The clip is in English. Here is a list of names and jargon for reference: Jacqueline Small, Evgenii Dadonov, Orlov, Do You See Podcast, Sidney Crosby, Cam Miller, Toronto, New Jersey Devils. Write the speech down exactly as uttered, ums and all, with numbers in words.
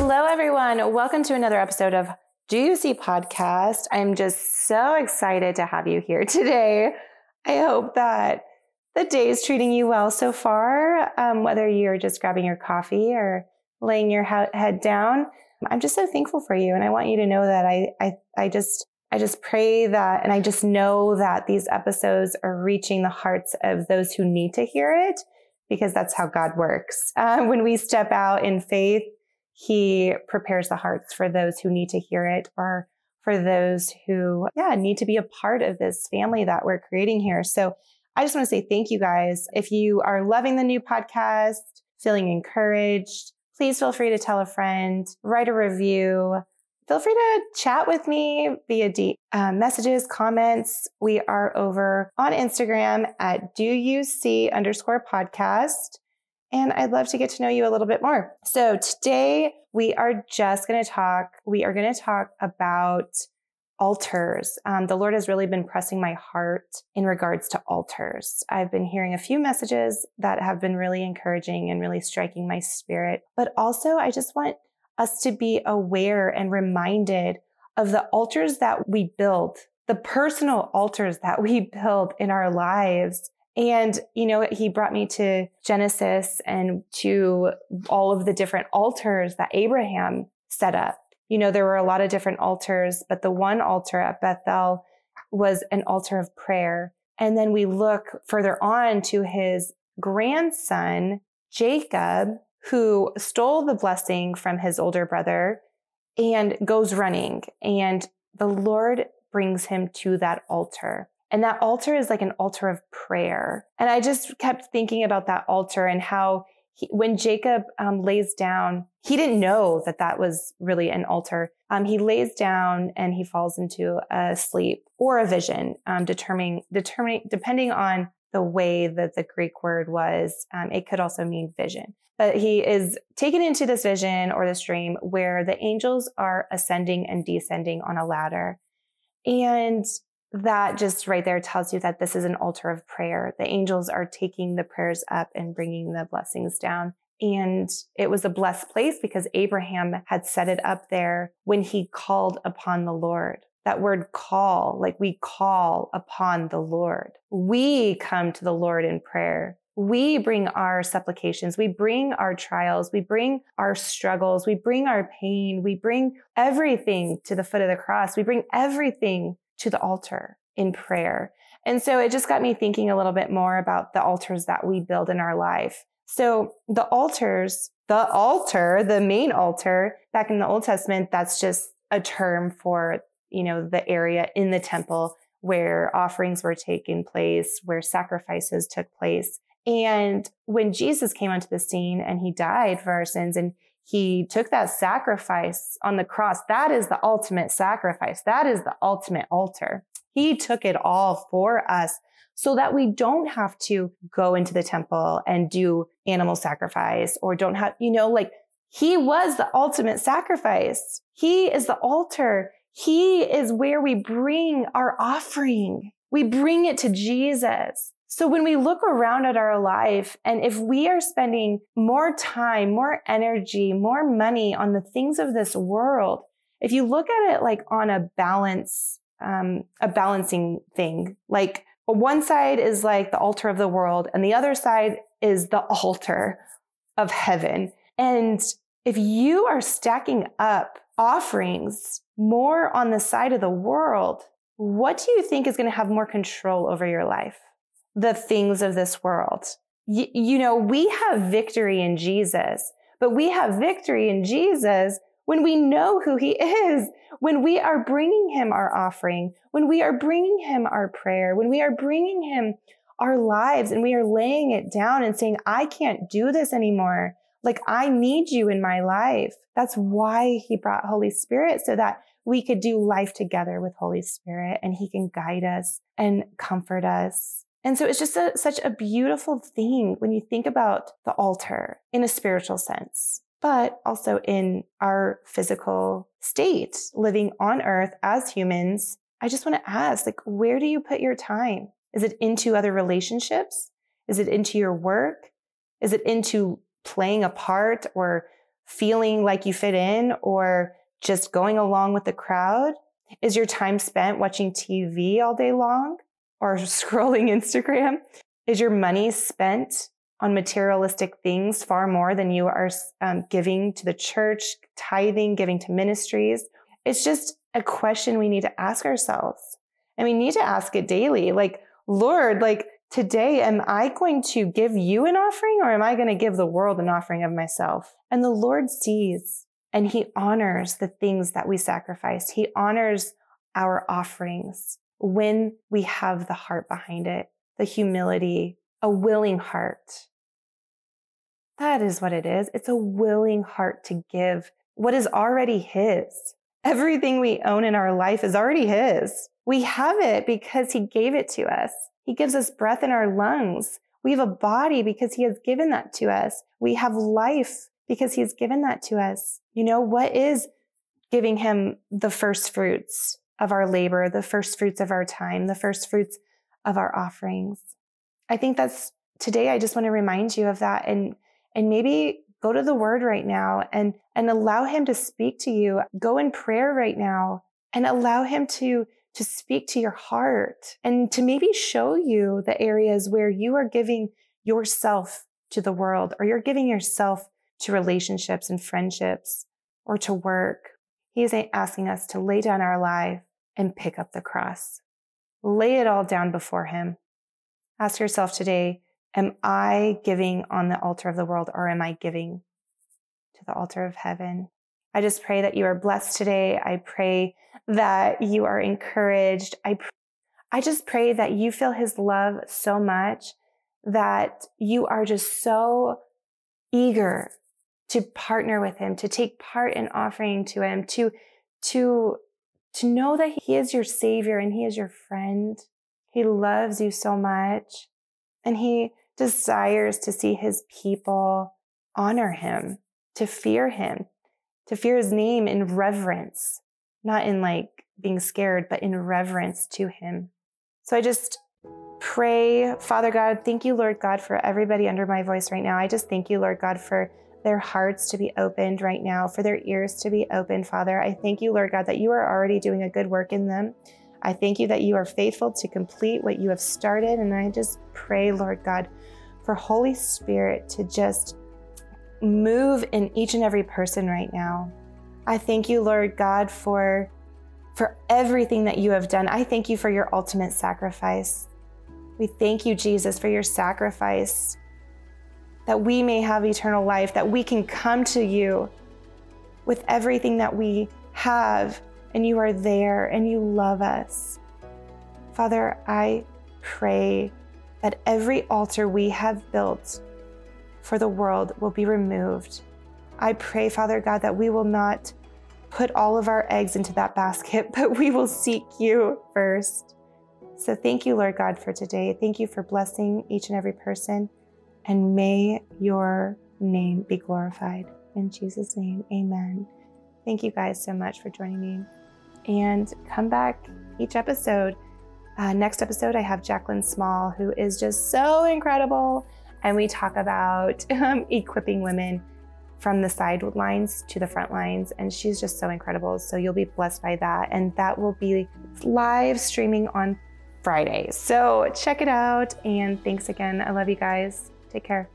Hello, everyone. Welcome to another episode of Do You See Podcast. I'm just so excited to have you here today. I hope that the day is treating you well so far, um, whether you're just grabbing your coffee or laying your ha- head down. I'm just so thankful for you. And I want you to know that I, I, I just, I just pray that, and I just know that these episodes are reaching the hearts of those who need to hear it, because that's how God works. Uh, when we step out in faith, He prepares the hearts for those who need to hear it, or for those who, yeah, need to be a part of this family that we're creating here. So I just want to say thank you guys. If you are loving the new podcast, feeling encouraged, please feel free to tell a friend, write a review. Feel free to chat with me via D- uh, messages, comments. We are over on Instagram at do you see underscore podcast. And I'd love to get to know you a little bit more. So today we are just going to talk, we are going to talk about altars. Um, the Lord has really been pressing my heart in regards to altars. I've been hearing a few messages that have been really encouraging and really striking my spirit. But also I just want us to be aware and reminded of the altars that we build, the personal altars that we build in our lives. And, you know, He brought me to Genesis and to all of the different altars that Abraham set up. You know, there were a lot of different altars, but the one altar at Bethel was an altar of prayer. And then we look further on to his grandson, Jacob, who stole the blessing from his older brother and goes running. And the Lord brings him to that altar. And that altar is like an altar of prayer. And I just kept thinking about that altar and how he, when Jacob um, lays down, he didn't know that that was really an altar. Um, he lays down and he falls into a sleep or a vision, um, determining, determining, depending on the way that the Greek word was. Um, it could also mean vision. But he is taken into this vision or this dream where the angels are ascending and descending on a ladder. And that just right there tells you that this is an altar of prayer. The angels are taking the prayers up and bringing the blessings down. And it was a blessed place because Abraham had set it up there when he called upon the Lord. That word call, like we call upon the Lord. We come to the Lord in prayer. We bring our supplications. We bring our trials. We bring our struggles. We bring our pain. We bring everything to the foot of the cross. We bring everything to the altar in prayer. And so it just got me thinking a little bit more about the altars that we build in our life. So the altars, the altar, the main altar back in the Old Testament, that's just a term for, you know, the area in the temple where offerings were taking place, where sacrifices took place. And when Jesus came onto the scene and He died for our sins and He took that sacrifice on the cross, that is the ultimate sacrifice. That is the ultimate altar. He took it all for us so that we don't have to go into the temple and do animal sacrifice or don't have, you know, like He was the ultimate sacrifice. He is the altar. He is where we bring our offering. We bring it to Jesus. So when we look around at our life, and if we are spending more time, more energy, more money on the things of this world, if you look at it like on a balance, um, a balancing thing, like one side is like the altar of the world and the other side is the altar of heaven. And if you are stacking up offerings more on the side of the world, what do you think is going to have more control over your life? The things of this world. You, you know, we have victory in Jesus, but we have victory in Jesus when we know who He is, when we are bringing Him our offering, when we are bringing Him our prayer, when we are bringing Him our lives and we are laying it down and saying, I can't do this anymore. Like, I need You in my life. That's why He brought Holy Spirit, so that we could do life together with Holy Spirit and He can guide us and comfort us. And so it's just a, such a beautiful thing when you think about the altar in a spiritual sense, but also in our physical state, living on earth as humans. I just want to ask, like, where do you put your time? Is it into other relationships? Is it into your work? Is it into playing a part or feeling like you fit in or just going along with the crowd? Is your time spent watching T V all day long or scrolling Instagram? Is your money spent on materialistic things far more than you are um, giving to the church, tithing, giving to ministries? It's just a question we need to ask ourselves. And we need to ask it daily. Like, Lord, like today, am I going to give you an offering or am I going to give the world an offering of myself? And the Lord sees and he honors the things that we sacrifice. He honors our offerings when we have the heart behind it, the humility, a willing heart. That is what it is. It's a willing heart to give what is already his. Everything we own in our life is already his. We have it because he gave it to us. He gives us breath in our lungs. We have a body because he has given that to us. We have life because he has given that to us. You know, what is giving him the first fruits of our labor, the first fruits of our time, the first fruits of our offerings? I think that's today. I just want to remind you of that and, and maybe go to the word right now and, and allow him to speak to you. Go in prayer right now and allow him to, to speak to your heart and to maybe show you the areas where you are giving yourself to the world, or you're giving yourself to relationships and friendships or to work. He is asking us to lay down our life and pick up the cross. Lay it all down before him. Ask yourself today, am I giving on the altar of the world or am I giving to the altar of heaven? I just pray that you are blessed today. I pray that you are encouraged. I pr- I just pray that you feel his love so much that you are just so eager to partner with him, to take part in offering to him, to, to, to know that he is your savior and he is your friend. He loves you so much, and he desires to see his people honor him, to fear him, to fear his name in reverence, not in like being scared, but in reverence to him. So I just pray, Father God, thank you, Lord God, for everybody under my voice right now. I just thank you, Lord God, for their hearts to be opened right now, for their ears to be opened, Father. I thank you, Lord God, that you are already doing a good work in them. I thank you that you are faithful to complete what you have started. And I just pray, Lord God, for Holy Spirit to just move in each and every person right now. I thank you, Lord God, for, for everything that you have done. I thank you for your ultimate sacrifice. We thank you, Jesus, for your sacrifice, that we may have eternal life, that we can come to you with everything that we have. And you are there and you love us. Father, I pray that every altar we have built for the world will be removed. I pray, Father God, that we will not put all of our eggs into that basket, but we will seek you first. So thank you, Lord God, for today. Thank you for blessing each and every person, and may your name be glorified. In Jesus' name, amen. Thank you guys so much for joining me. And come back each episode. Uh, next episode, I have Jacqueline Small, who is just so incredible. And we talk about um, equipping women from the sidelines to the front lines. And she's just so incredible. So you'll be blessed by that. And that will be live streaming on Friday. So check it out. And thanks again. I love you guys. Take care.